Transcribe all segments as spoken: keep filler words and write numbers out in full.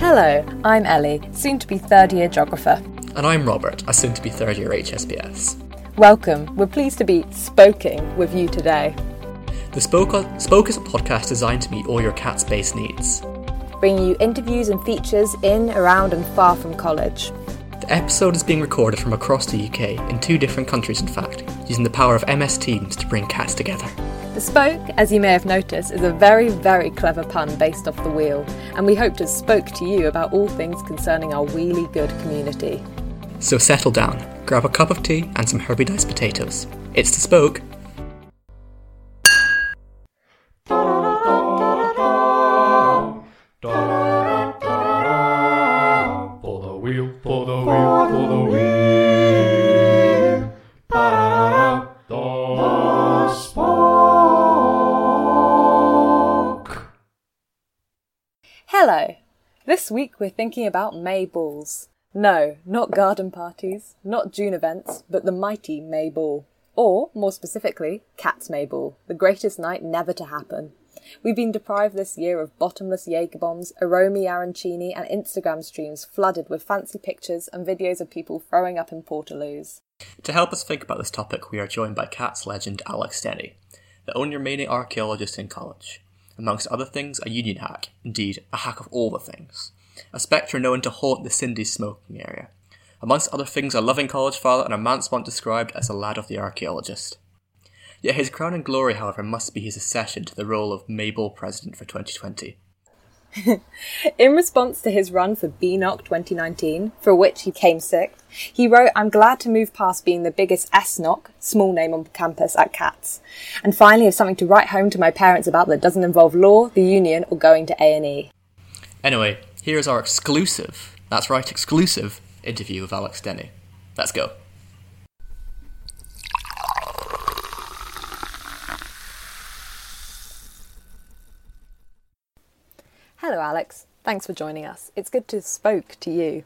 Hello, I'm Ellie, soon-to-be third-year geographer. And I'm Robert, a soon-to-be third-year H S B S. Welcome. We're pleased to be spoking with you today. The Spoke, Spoke is a podcast designed to meet all your cat's base needs, bringing you interviews and features in, around and far from college. The episode is being recorded from across the U K, in two different countries in fact, using the power of M S Teams to bring cats together. The Spoke, as you may have noticed, is a very, very clever pun based off the wheel, and we hope to spoke to you about all things concerning our wheelie good community. So settle down, grab a cup of tea and some herby-diced potatoes. It's The Spoke. Pull the wheel, pull the wheel, pull the wheel. The Spoke. Hello. This week we're thinking about May Balls. No, not garden parties, not June events, but the mighty May Ball. Or, more specifically, Cat's May Ball, the greatest night never to happen. We've been deprived this year of bottomless Jaeger bombs, Aromi arancini and Instagram streams flooded with fancy pictures and videos of people throwing up in portaloos. To help us think about this topic, we are joined by Cat's legend Alex Denny, the only remaining archaeologist in college. Amongst other things, a union hack, indeed, a hack of all the things. A spectre known to haunt the Cindy's smoking area. Amongst other things, a loving college father and a man's once described as a lad of the archaeologist. Yet his crowning glory, however, must be his accession to the role of May Ball president for twenty twenty. In response to his run for B N O C twenty nineteen, for which he came sixth, he wrote, "I'm glad to move past being the biggest S N O C, small name on campus, at Cats, and finally have something to write home to my parents about that doesn't involve law, the union, or going to A and E." Anyway, here is our exclusive, that's right, exclusive, interview with Alex Denny. Let's go. Hello Alex, thanks for joining us. It's good to spoke to you.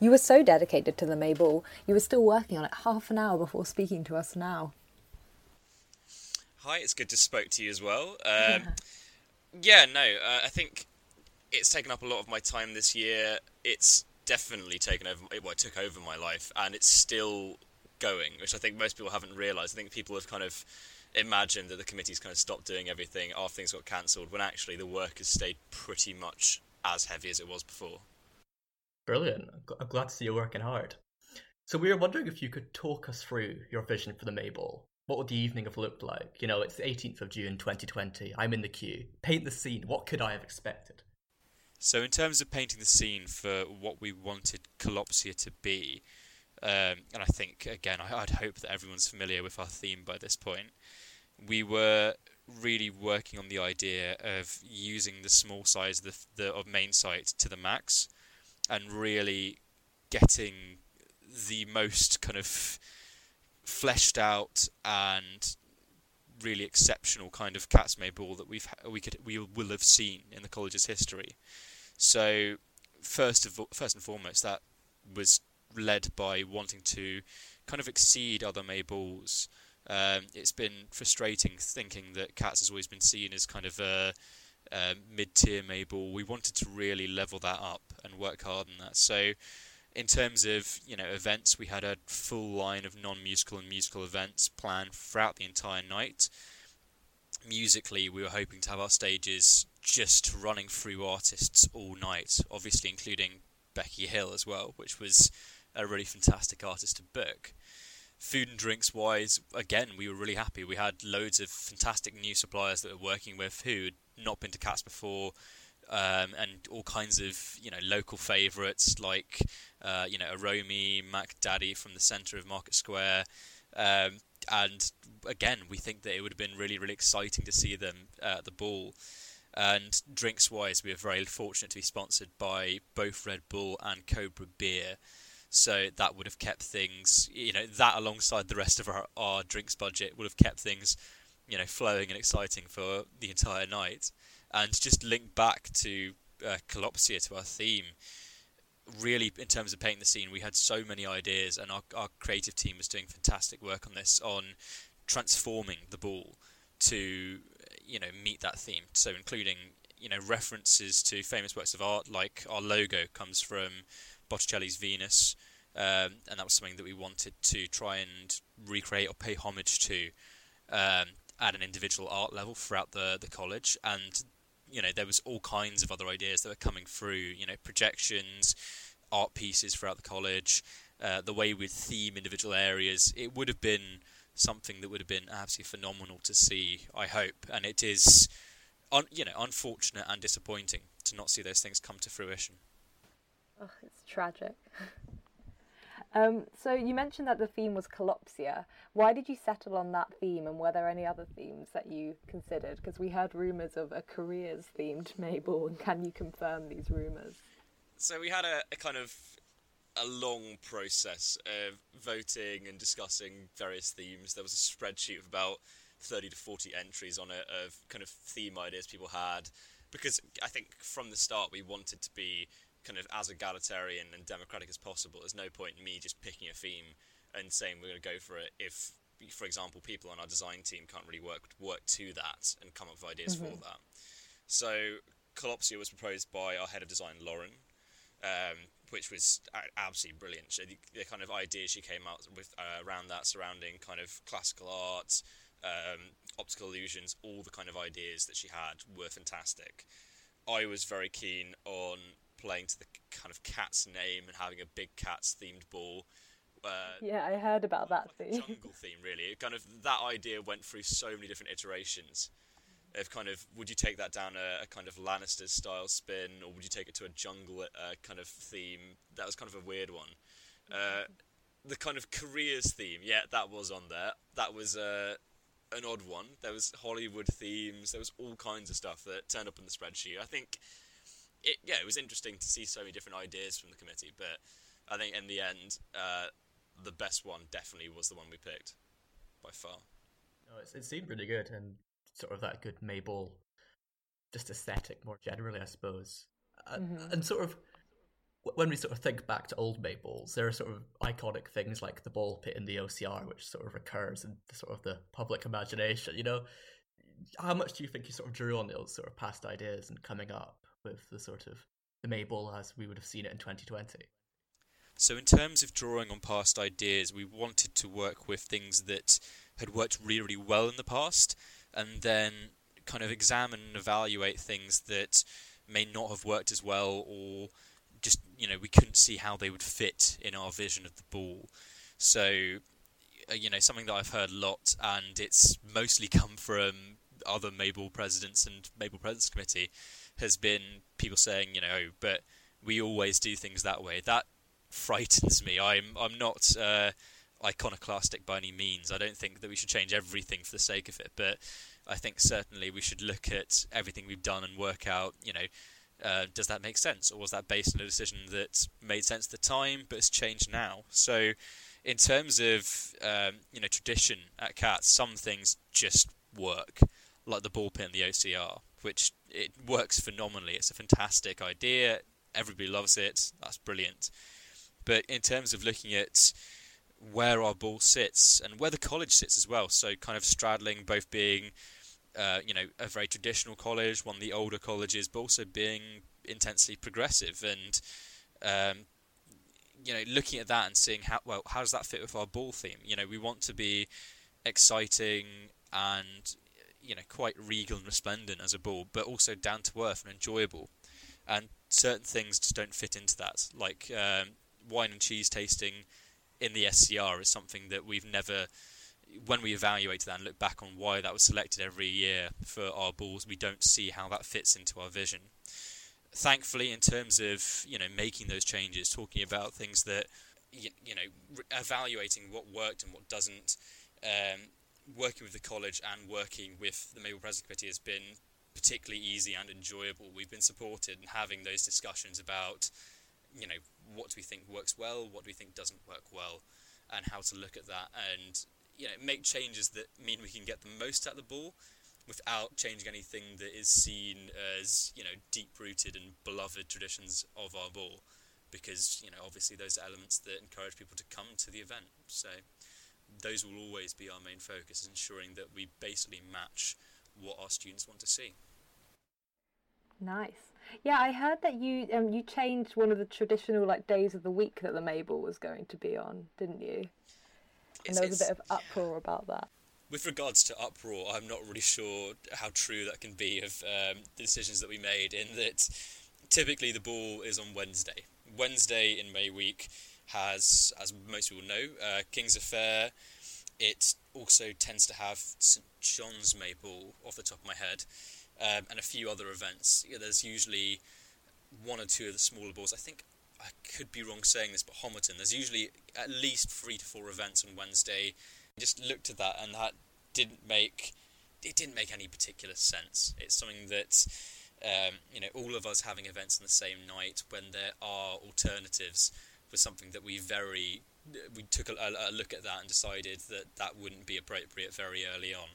You were so dedicated to the May Ball, you were still working on it half an hour before speaking to us now. Hi, it's good to spoke to you as well. Um, yeah. yeah, no, uh, I think it's taken up a lot of my time this year. It's definitely taken over, well, it took over my life, and it's still going, which I think most people haven't realised. I think people have kind of imagined that the committee's kind of stopped doing everything after things got cancelled, when actually the work has stayed pretty much as heavy as it was before. Brilliant. I'm glad to see you're working hard. So we were wondering if you could talk us through your vision for the May Ball. What would the evening have looked like? You know, it's the eighteenth of June twenty twenty. I'm in the queue. Paint the scene. What could I have expected? So in terms of painting the scene for what we wanted Kalopsia to be, um, and I think, again, I, I'd hope that everyone's familiar with our theme by this point, we were really working on the idea of using the small size of, the, the, of main site to the max, and really getting the most kind of fleshed out and really exceptional kind of Cat's May Ball that we've we could we will have seen in the college's history. So first of first and foremost, that was led by wanting to kind of exceed other May Balls. Um, it's been frustrating thinking that Cats has always been seen as kind of a, a mid-tier May Ball. We wanted to really level that up and work hard on that. So in terms of, you know, events, we had a full line of non-musical and musical events planned throughout the entire night. Musically, we were hoping to have our stages just running through artists all night, obviously including Becky Hill as well, which was a really fantastic artist to book. Food and drinks wise, again, we were really happy. We had loads of fantastic new suppliers that we're working with who had not been to Cats before, um, and all kinds of, you know, local favourites like, uh, you know, Aromi, Mac Daddy from the centre of Market Square. Um, and again, we think that it would have been really, really exciting to see them uh, at the ball. And drinks wise, we are very fortunate to be sponsored by both Red Bull and Cobra Beer. So that would have kept things, you know, that alongside the rest of our, our drinks budget would have kept things, you know, flowing and exciting for the entire night. And just link back to uh, Kalopsia, to our theme, really in terms of painting the scene, we had so many ideas, and our, our creative team was doing fantastic work on this, on transforming the ball to, you know, meet that theme. So including, you know, references to famous works of art, like our logo comes from Botticelli's Venus, um, and that was something that we wanted to try and recreate or pay homage to um, at an individual art level throughout the, the college. And, you know, there was all kinds of other ideas that were coming through, you know, projections, art pieces throughout the college, uh, the way we'd theme individual areas. It would have been something that would have been absolutely phenomenal to see, I hope. And it is, un- you know, unfortunate and disappointing to not see those things come to fruition. Oh, it's tragic. um, so you mentioned that the theme was Kalopsia. Why did you settle on that theme, and were there any other themes that you considered? Because we heard rumours of a careers-themed May Ball, and can you confirm these rumours? So we had a, a kind of a long process of voting and discussing various themes. There was a spreadsheet of about thirty to forty entries on it of kind of theme ideas people had, because I think from the start we wanted to be kind of as egalitarian and democratic as possible. There's no point in me just picking a theme and saying we're going to go for it if, for example, people on our design team can't really work work to that and come up with ideas mm-hmm. for that. So Kalopsia was proposed by our head of design, Lauren, um, which was absolutely brilliant. So the, the kind of ideas she came out with uh, around that, surrounding kind of classical art, um, optical illusions, all the kind of ideas that she had were fantastic. I was very keen on playing to the kind of cat's name and having a big cat's themed ball. Uh, yeah, I heard about that like theme. Jungle theme, really. It kind of, that idea went through so many different iterations. Of kind of, would you take that down a, a kind of Lannister style spin, or would you take it to a jungle uh, kind of theme? That was kind of a weird one. Uh, the kind of careers theme, yeah, that was on there. That was uh, an odd one. There was Hollywood themes. There was all kinds of stuff that turned up in the spreadsheet. I think, it, yeah, it was interesting to see so many different ideas from the committee, but I think in the end, uh, the best one definitely was the one we picked, by far. Oh, it's, it seemed pretty good, and sort of that good May Ball just aesthetic more generally, I suppose. Mm-hmm. And, and sort of when we sort of think back to old May Balls, there are sort of iconic things like the ball pit in the O C R, which sort of recurs in the, sort of the public imagination, you know. How much do you think you sort of drew on those sort of past ideas and coming up with the sort of the May Ball as we would have seen it in twenty twenty? So in terms of drawing on past ideas, we wanted to work with things that had worked really, really well in the past, and then kind of examine and evaluate things that may not have worked as well, or just, you know, we couldn't see how they would fit in our vision of the ball. So, you know, something that I've heard a lot, and it's mostly come from other May Ball presidents and May Ball Presidents Committee, has been people saying, you know, oh, but we always do things that way. That frightens me. I'm I'm not... Uh, iconoclastic by any means. I don't think that we should change everything for the sake of it, but I think certainly we should look at everything we've done and work out, you know, uh, does that make sense, or was that based on a decision that made sense at the time but has changed now? So in terms of um, you know, tradition at C A T, some things just work, like the ball pit and the O C R, which it works phenomenally. It's a fantastic idea, everybody loves it, that's brilliant. But in terms of looking at where our ball sits and where the college sits as well, so kind of straddling both being uh, you know, a very traditional college, one of the older colleges, but also being intensely progressive, and um, you know, looking at that and seeing how well how does that fit with our ball theme. You know, we want to be exciting and, you know, quite regal and resplendent as a ball, but also down to earth and enjoyable, and certain things just don't fit into that, like um, wine and cheese tasting in the S C R is something that we've never, when we evaluated that and look back on why that was selected every year for our balls, we don't see how that fits into our vision. Thankfully, in terms of, you know, making those changes, talking about things that, you, you know, re- evaluating what worked and what doesn't, um, working with the college and working with the May Ball Presidents Committee has been particularly easy and enjoyable. We've been supported in having those discussions about, you know, what do we think works well, what do we think doesn't work well, and how to look at that and, you know, make changes that mean we can get the most out of the ball without changing anything that is seen as, you know, deep-rooted and beloved traditions of our ball, because, you know, obviously those are elements that encourage people to come to the event. So those will always be our main focus, ensuring that we basically match what our students want to see. Nice. Yeah, I heard that you um you changed one of the traditional like days of the week that the May Ball was going to be on, didn't you? And it's, there was a bit of uproar yeah. about that. With regards to uproar, I'm not really sure how true that can be of um, the decisions that we made, in that typically the ball is on Wednesday. Wednesday in May week has, as most people know, uh, King's Affair. It also tends to have Saint John's May Ball, off the top of my head, um, and a few other events. Yeah, there's usually one or two of the smaller balls. I think I could be wrong saying this, but Homerton, there's usually at least three to four events on Wednesday. Just looked at that, and that didn't make it didn't make any particular sense. It's something that um, you know, all of us having events on the same night when there are alternatives was something that we very we took a, a look at that and decided that that wouldn't be appropriate very early on.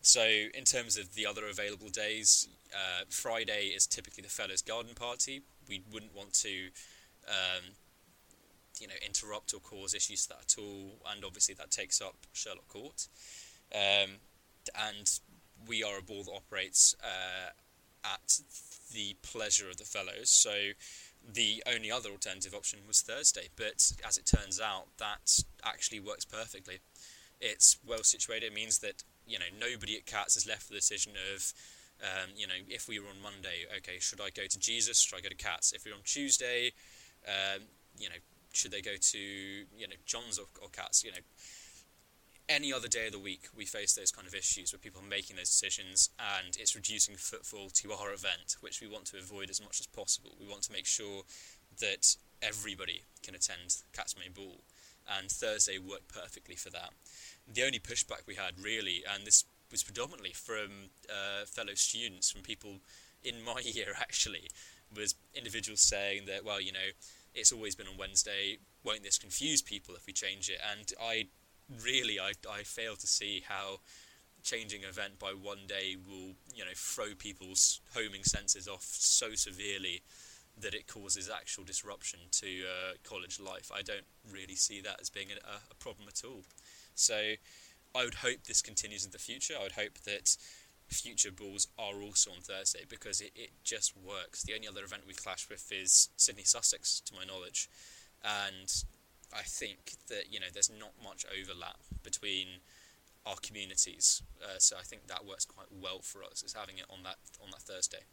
So in terms of the other available days, uh, Friday is typically the fellows' garden party. We wouldn't want to. Um, you know, interrupt or cause issues to that at all, and obviously that takes up Sherlock Court. Um, and we are a ball that operates uh, at the pleasure of the fellows, so the only other alternative option was Thursday, but as it turns out, that actually works perfectly. It's well situated. It means that, you know, nobody at Cats is left with the decision of, um, you know, if we were on Monday, okay, should I go to Jesus, should I go to Cats? If we were on Tuesday, um, you know, should they go to, you know, John's or, or Cats? You know, any other day of the week we face those kind of issues with people making those decisions, and it's reducing footfall to our event, which we want to avoid as much as possible. We want to make sure that everybody can attend Cats May Ball, and Thursday worked perfectly for that. The only pushback we had really, and this was predominantly from uh, fellow students, from people in my year actually, was individuals saying that, well, you know, it's always been on Wednesday, won't this confuse people if we change it? And I really, I, I fail to see how changing an event by one day will, you know, throw people's homing senses off so severely that it causes actual disruption to uh, college life. I don't really see that as being a, a problem at all. So I would hope this continues in the future. I would hope that future balls are also on Thursday, because it, it just works. The only other event we clash with is Sydney Sussex, to my knowledge, and I think that, you know, there's not much overlap between our communities, uh, so I think that works quite well for us, is having it on that on that Thursday.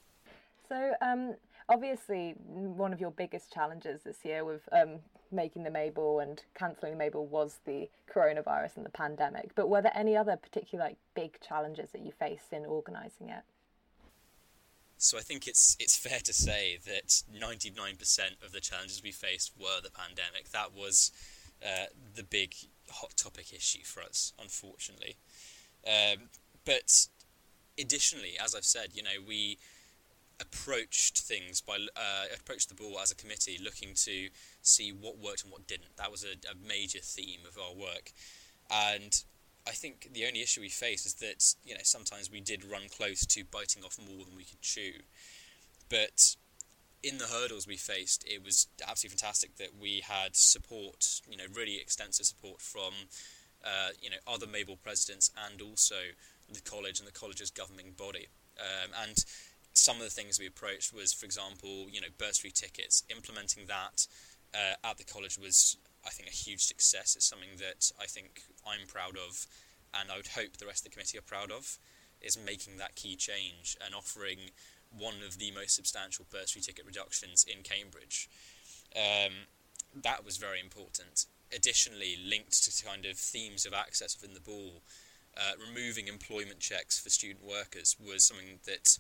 So um, obviously one of your biggest challenges this year with um, making the May Ball and cancelling the May Ball was the coronavirus and the pandemic, but were there any other particular like, big challenges that you faced in organising it? So I think it's it's fair to say that ninety-nine percent of the challenges we faced were the pandemic. That was uh, the big hot topic issue for us, unfortunately. Um, but additionally, as I've said, you know, we approached things by uh, approached the ball as a committee, looking to see what worked and what didn't. That was a, a major theme of our work, and I think the only issue we faced is that, you know, sometimes we did run close to biting off more than we could chew. But in the hurdles we faced, it was absolutely fantastic that we had support, you know, really extensive support from uh, you know, other May Ball presidents and also the college and the college's governing body, um, and some of the things we approached was, for example, you know, bursary tickets. Implementing that uh, at the college was, I think, a huge success. It's something that I think I'm proud of, and I would hope the rest of the committee are proud of, is making that key change and offering one of the most substantial bursary ticket reductions in Cambridge. Um, that was very important. Additionally, linked to kind of themes of access within the ball, uh, removing employment checks for student workers was something that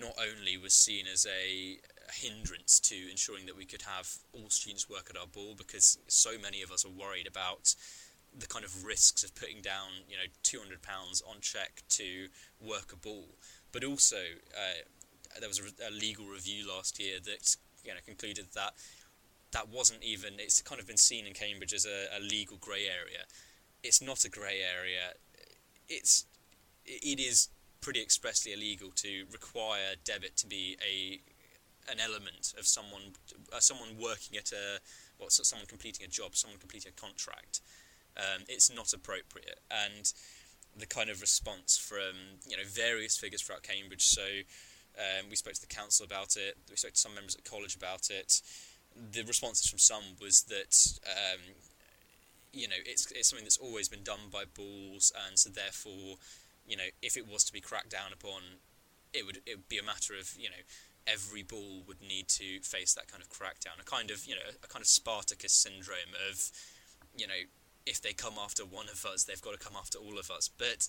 not only was seen as a hindrance to ensuring that we could have all students work at our ball, because so many of us are worried about the kind of risks of putting down, you know, two hundred pounds on check to work a ball, but also uh, there was a, a legal review last year that, you know, concluded that that wasn't even, it's kind of been seen in Cambridge as a, a legal grey area. It's not a grey area. It's, it is pretty expressly illegal to require debit to be a an element of someone uh, someone working at a well, so someone completing a job, someone completing a contract. Um, it's not appropriate, and the kind of response from, you know, various figures throughout Cambridge. So Um, we spoke to the council about it. We spoke to some members at college about it. The responses from some was that, um, you know, it's it's something that's always been done by balls, and so therefore, you know, if it was to be cracked down upon, it would it would be a matter of, you know, every ball would need to face that kind of crackdown, a kind of, you know, a kind of Spartacus syndrome of, you know, if they come after one of us, they've got to come after all of us. But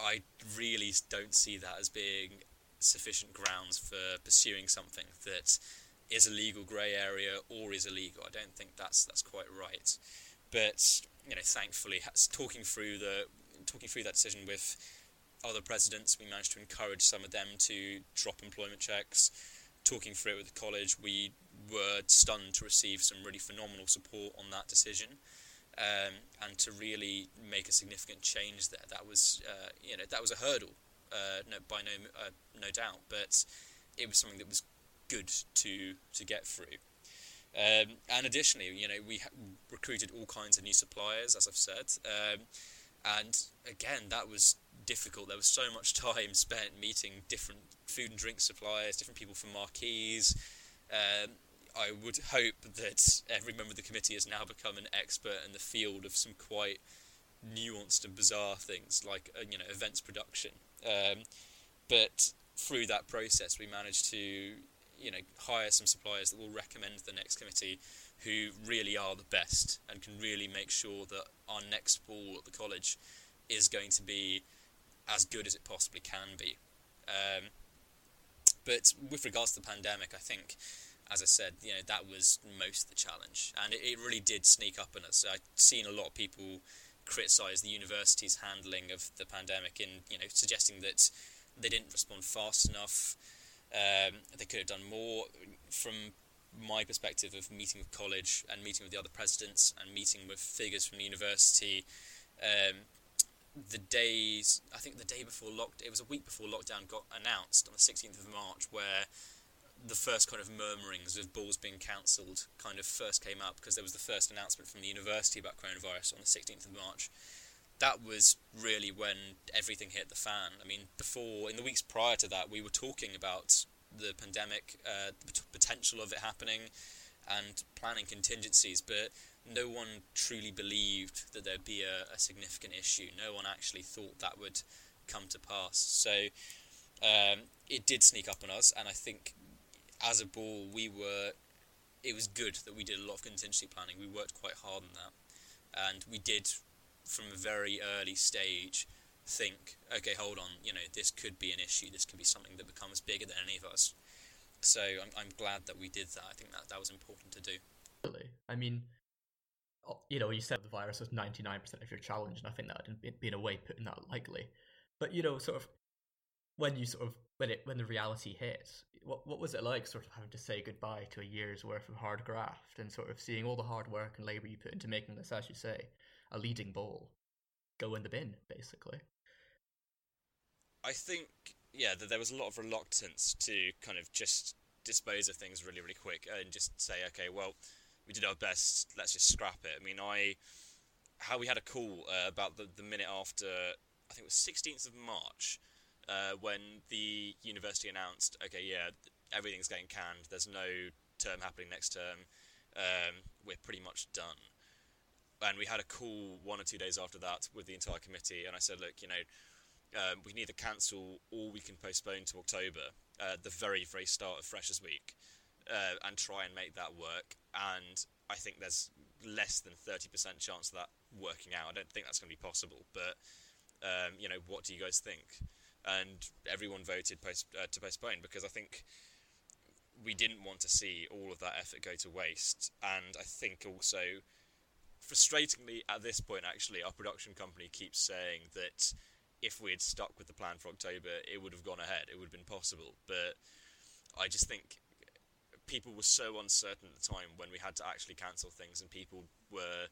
I really don't see that as being sufficient grounds for pursuing something that is a legal grey area or is illegal. I don't think that's that's quite right. But, you know, thankfully, talking through the talking through that decision with other presidents, we managed to encourage some of them to drop employment checks. Talking through it with the college, we were stunned to receive some really phenomenal support on that decision, um, and to really make a significant change there. That was, uh, you know, that was a hurdle, uh, no, by no uh, no doubt, but it was something that was good to to get through. Um, and additionally, you know, we ha- recruited all kinds of new suppliers, as I've said, um, and again, that was difficult. There was so much time spent meeting different food and drink suppliers, different people from Marquees. Um, I would hope that every member of the committee has now become an expert in the field of some quite nuanced and bizarre things, like, you know, events production. Um, but through that process, we managed to, you know, hire some suppliers that we'll recommend to the next committee, who really are the best and can really make sure that our next ball at the college is going to be as good as it possibly can be. Um, but with regards to the pandemic, I think, as I said, you know, that was most of the challenge, and it, it really did sneak up on us. I've seen a lot of people criticise the university's handling of the pandemic, in, you know, suggesting that they didn't respond fast enough, um, they could have done more. From my perspective of meeting with college and meeting with the other presidents and meeting with figures from the university, um, the days, I think the day before lockdown, it was a week before lockdown got announced on the sixteenth of March, where the first kind of murmurings of balls being cancelled kind of first came up, because there was the first announcement from the university about coronavirus on the sixteenth of March. That was really when everything hit the fan. I mean, before, in the weeks prior to that, we were talking about the pandemic, uh, the p- potential of it happening, and planning contingencies, but no one truly believed that there'd be a, a significant issue. No one actually thought that would come to pass. So um, it did sneak up on us, and I think as a ball, we were. It was good that we did a lot of contingency planning. We worked quite hard on that, and we did, from a very early stage, think, okay, hold on, you know, this could be an issue. This could be something that becomes bigger than any of us. So I'm I'm glad that we did that. I think that that was important to do. Really, I mean, you know, you said the virus was ninety-nine percent of your challenge, and I think that would be, in a way, putting that lightly. But, you know, sort of, when you sort of, when it, when the reality hits, what what was it like sort of having to say goodbye to a year's worth of hard graft, and sort of seeing all the hard work and labour you put into making this, as you say, a leading ball go in the bin, basically? I think, yeah, that there was a lot of reluctance to kind of just dispose of things really, really quick and just say, okay, well, we did our best, let's just scrap it. I mean, I, how we had a call uh, about the, the minute after, I think it was sixteenth of March, uh, when the university announced, okay, yeah, everything's getting canned, there's no term happening next term, um, we're pretty much done. And we had a call one or two days after that with the entire committee, and I said, look, you know, um, we can either cancel or we can postpone to October, uh, the very, very start of Freshers Week, uh, and try and make that work. And I think there's less than thirty percent chance of that working out. I don't think that's going to be possible, but, um, you know, what do you guys think? And everyone voted post, uh, to postpone, because I think we didn't want to see all of that effort go to waste. And I think also, frustratingly at this point, actually, our production company keeps saying that if we had stuck with the plan for October, it would have gone ahead, it would have been possible. But I just think people were so uncertain at the time when we had to actually cancel things, and people were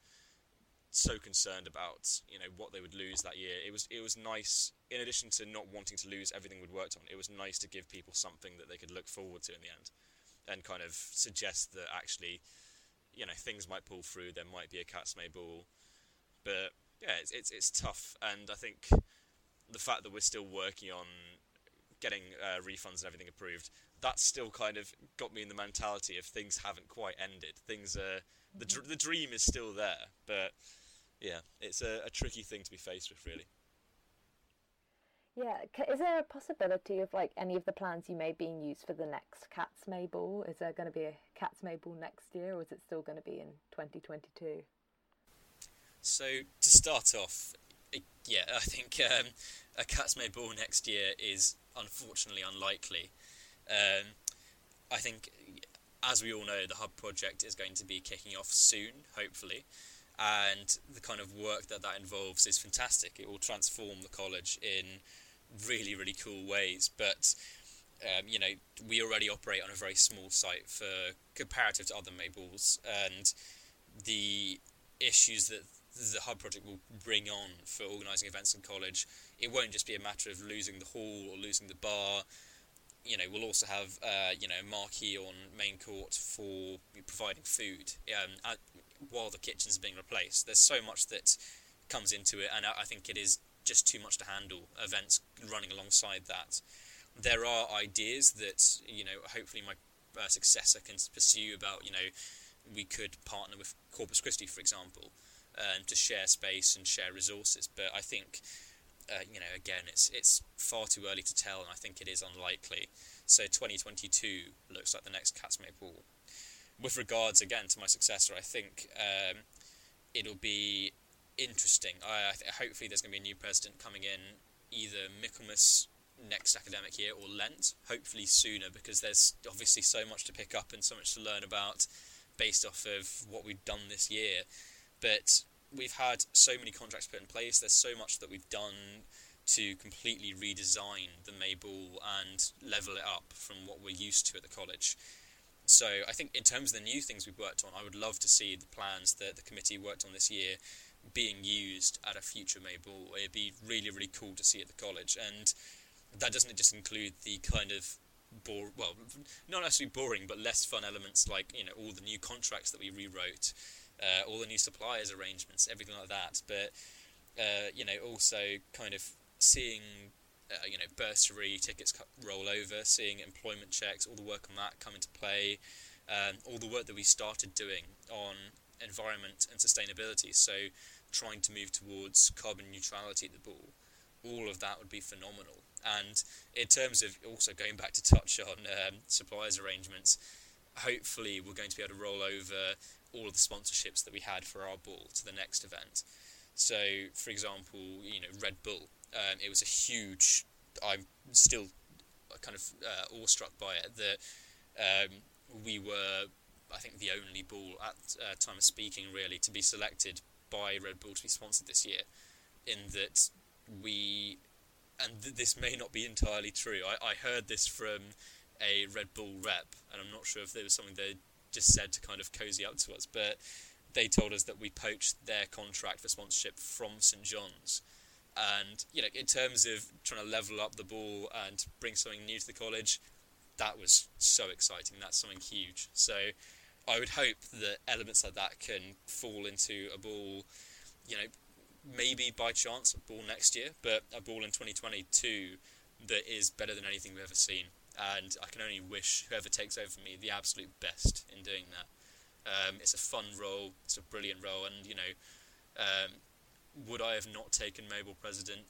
so concerned about, you know, what they would lose that year. It was it was nice, in addition to not wanting to lose everything we'd worked on, it was nice to give people something that they could look forward to in the end, and kind of suggest that actually, you know, things might pull through, there might be a cat's may ball. But yeah, it's, it's it's tough, and I think the fact that we're still working on getting uh, refunds and everything approved, that still kind of got me in the mentality of things haven't quite ended. Things are the dr- the dream is still there, but yeah, it's a, a tricky thing to be faced with, really. Yeah, is there a possibility of like any of the plans you made being used for the next Cats May Ball? Is there going to be a Cats May Ball next year, or is it still going to be in twenty twenty-two? So to start off, it, yeah, I think um, a Cats May Ball next year is unfortunately unlikely. Um, I think, as we all know, the Hub project is going to be kicking off soon, hopefully. And the kind of work that that involves is fantastic. It will transform the college in really, really cool ways. But, um, you know, we already operate on a very small site for comparative to other May Balls. And the issues that the Hub project will bring on for organising events in college, it won't just be a matter of losing the hall or losing the bar. You know, we'll also have, uh, you know, marquee on main court for providing food. Um, at, while the kitchen's being replaced, there's so much that comes into it, and I think it is just too much to handle, events running alongside that. There are ideas that, you know, hopefully my uh, successor can pursue about, you know, we could partner with Corpus Christi, for example, um, to share space and share resources, but I think, uh, you know, again, it's it's far too early to tell, and I think it is unlikely. So twenty twenty-two looks like the next Cats May Ball. With regards, again, to my successor, I think um, it'll be interesting. I, I th- Hopefully there's going to be a new president coming in either Michaelmas next academic year or Lent, hopefully sooner, because there's obviously so much to pick up and so much to learn about based off of what we've done this year. But we've had so many contracts put in place. There's so much that we've done to completely redesign the May Ball and level it up from what we're used to at the college. So I think in terms of the new things we've worked on, I would love to see the plans that the committee worked on this year being used at a future May Ball. It'd be really, really cool to see at the college. And that doesn't just include the kind of, bore, well, not necessarily boring, but less fun elements like, you know, all the new contracts that we rewrote, uh, all the new suppliers arrangements, everything like that. But, uh, you know, also kind of seeing, Uh, you know, bursary tickets roll over, seeing employment checks, all the work on that come into play, um, all the work that we started doing on environment and sustainability, so trying to move towards carbon neutrality at the ball, all of that would be phenomenal. And in terms of also going back to touch on um, suppliers arrangements, hopefully we're going to be able to roll over all of the sponsorships that we had for our ball to the next event. So, for example, you know, Red Bull, Um, it was a huge, I'm still kind of uh, awestruck by it, that um, we were, I think, the only ball at uh, time of speaking, really, to be selected by Red Bull to be sponsored this year, in that we, and th- this may not be entirely true, I, I heard this from a Red Bull rep, and I'm not sure if there was something they just said to kind of cozy up to us, but they told us that we poached their contract for sponsorship from Saint John's. And, you know, in terms of trying to level up the ball and bring something new to the college, that was so exciting. That's something huge. So I would hope that elements like that can fall into a ball, you know, maybe by chance a ball next year, but a ball in twenty twenty-two that is better than anything we've ever seen. And I can only wish whoever takes over me the absolute best in doing that. Um, it's a fun role. It's a brilliant role. And, you know, um, would I have not taken May Ball president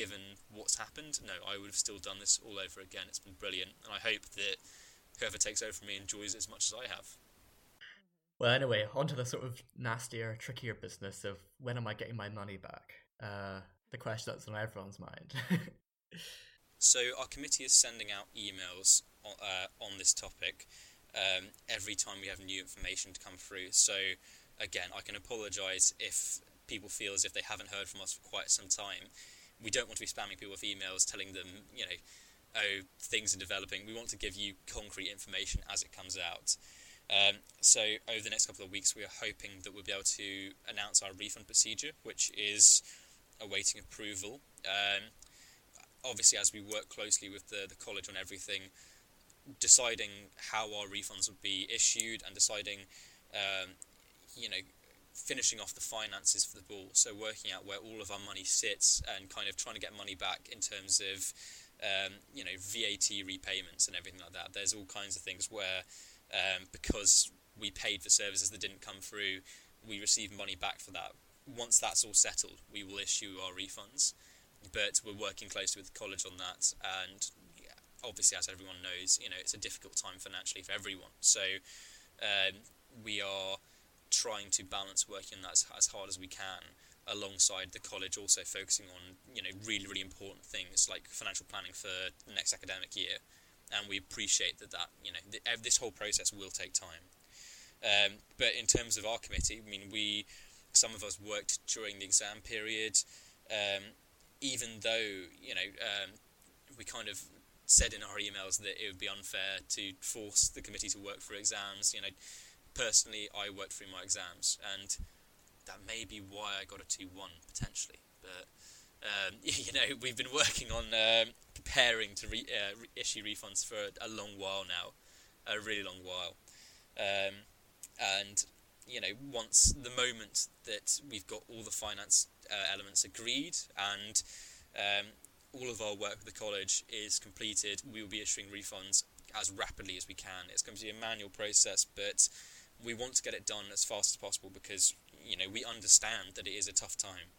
given what's happened? No, I would have still done this all over again. It's been brilliant. And I hope that whoever takes over from me enjoys it as much as I have. Well, anyway, onto the sort of nastier, trickier business of when am I getting my money back? Uh, the question that's on everyone's mind. So our committee is sending out emails on, uh, on this topic um, every time we have new information to come through. So again, I can apologise if people feel as if they haven't heard from us for quite some time. We don't want to be spamming people with emails telling them, you know, oh, things are developing. We want to give you concrete information as it comes out. Um, so over the next couple of weeks, we are hoping that we'll be able to announce our refund procedure, which is awaiting approval. Um, obviously, as we work closely with the, the college on everything, deciding how our refunds would be issued and deciding, um, you know, finishing off the finances for the ball, so working out where all of our money sits and kind of trying to get money back in terms of um, you know, V A T repayments and everything like that. There's all kinds of things where um, because we paid for services that didn't come through, we receive money back for that. Once that's all settled, we will issue our refunds. But we're working closely with the college on that, and obviously, as everyone knows, you know, it's a difficult time financially for everyone. So um, we are trying to balance working on that as, as hard as we can, alongside the college also focusing on, you know, really, really important things like financial planning for the next academic year. And we appreciate that, that you know, th- this whole process will take time. Um, but in terms of our committee, I mean, we, some of us worked during the exam period, um, even though, you know, um, we kind of said in our emails that it would be unfair to force the committee to work through exams. You know, personally, I worked through my exams, and that may be why I got a two one potentially. But, um, you know, we've been working on um, preparing to re- uh, re- issue refunds for a, a long while now, a really long while. Um, and, you know, once the moment that we've got all the finance uh, elements agreed and um, all of our work with the college is completed, we will be issuing refunds as rapidly as we can. It's going to be a manual process, but we want to get it done as fast as possible because, you know, we understand that it is a tough time.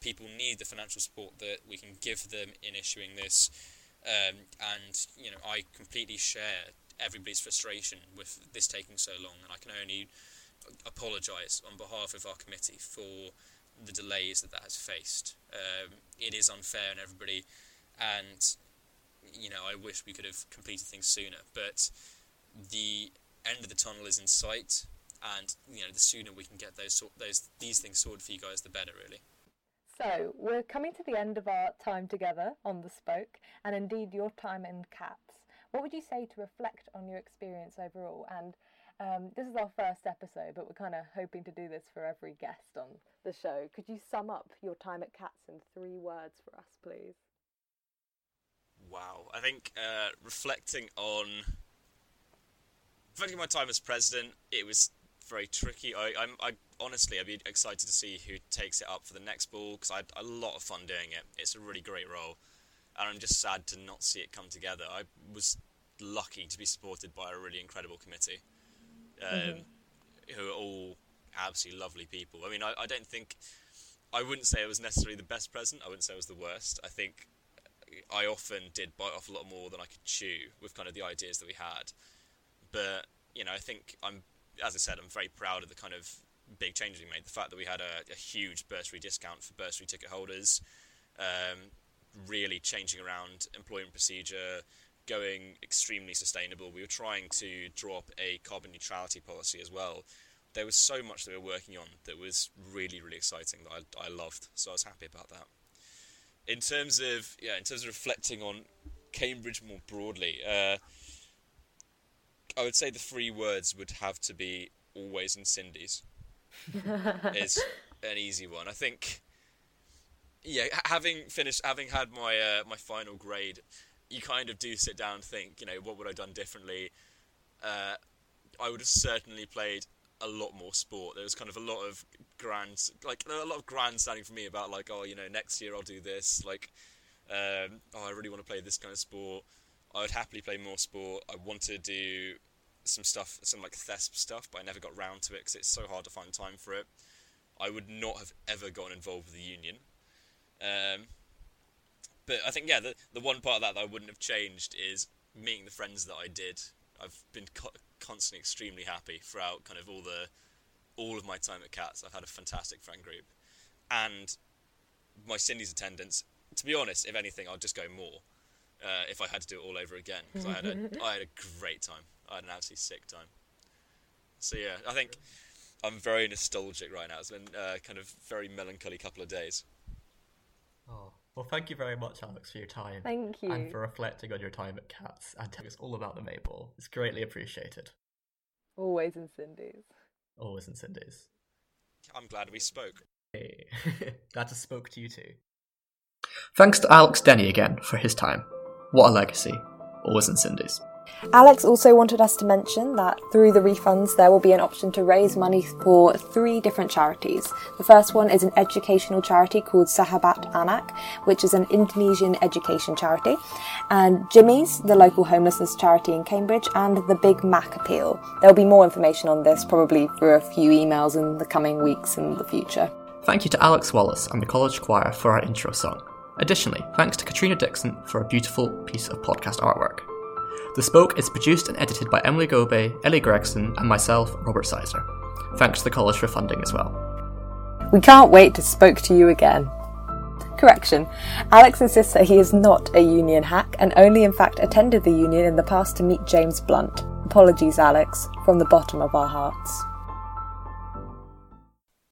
People need the financial support that we can give them in issuing this. Um, and, you know, I completely share everybody's frustration with this taking so long. And I can only apologise on behalf of our committee for the delays that that has faced. Um, it is unfair on everybody. And, you know, I wish we could have completed things sooner. But the end of the tunnel is in sight. And, you know, the sooner we can get those sort those these things sorted for you guys, the better, really. So we're coming to the end of our time together on The Spoke, and indeed your time in C A T S. What would you say to reflect on your experience overall? And um, this is our first episode, but we're kind of hoping to do this for every guest on the show. Could you sum up your time at C A T S in three words for us, please? Wow. I think uh, reflecting on reflecting on my time as president, it was very tricky. I, I'm, I honestly, I'd be excited to see who takes it up for the next ball because I had a lot of fun doing it. It's a really great role, and I'm just sad to not see it come together. I was lucky to be supported by a really incredible committee, um, mm-hmm. who are all absolutely lovely people. I mean, I, I don't think I wouldn't say it was necessarily the best present. I wouldn't say it was the worst. I think I often did bite off a lot more than I could chew with kind of the ideas that we had, but you know, I think I'm. As I said, I'm very proud of the kind of big changes we made. The fact that we had a, a huge bursary discount for bursary ticket holders, um, really changing around employment procedure, going extremely sustainable. We were trying to draw up a carbon neutrality policy as well. There was so much that we were working on that was really, really exciting that I, I loved. So I was happy about that. In terms of yeah, in terms of reflecting on Cambridge more broadly. Uh, I would say the three words would have to be always in Cindy's. It's an easy one. I think, yeah, having finished, having had my uh, my final grade, you kind of do sit down and think, you know, what would I have done differently? Uh, I would have certainly played a lot more sport. There was kind of a lot of grand, like, there were a lot of grandstanding for me about, like, oh, you know, next year I'll do this. Like, um, oh, I really want to play this kind of sport. I would happily play more sport. I want to do some stuff, some like T H E S P stuff, but I never got round to it because it's so hard to find time for it. I would not have ever gotten involved with the union. Um, but I think, yeah, the, the one part of that that I wouldn't have changed is meeting the friends that I did. I've been co- constantly extremely happy throughout kind of all the all of my time at C A T S. I've had a fantastic friend group. And my Cindy's attendance, to be honest, if anything, I'll just go more. Uh, if I had to do it all over again, because I had a I had a great time. I had an absolutely sick time. So yeah, I think I'm very nostalgic right now. It's been a uh, kind of very melancholy couple of days. Oh well, thank you very much, Alex, for your time. Thank you, and for reflecting on your time at C A T S and telling us all about the May Ball. It's greatly appreciated. Always in Cindy's. Always in Cindy's. I'm glad we spoke. Hey. Glad to spoke to you too. Thanks to Alex Denny again for his time. What a legacy. Always in Cindy's. Alex also wanted us to mention that through the refunds there will be an option to raise money for three different charities. The first one is an educational charity called Sahabat Anak, which is an Indonesian education charity, and Jimmy's, the local homelessness charity in Cambridge, and the Big Mac Appeal. There will be more information on this probably through a few emails in the coming weeks in the future. Thank you to Alex Wallace and the College Choir for our intro song. Additionally, thanks to Caterina Dixon for a beautiful piece of podcast artwork. The Spoke is produced and edited by Emily Gobe, Ellie Gregson, and myself, Robert Sizer. Thanks to the college for funding as well. We can't wait to Spoke to you again. Correction. Alex insists that he is not a union hack and only in fact attended the union in the past to meet James Blunt. Apologies, Alex, from the bottom of our hearts.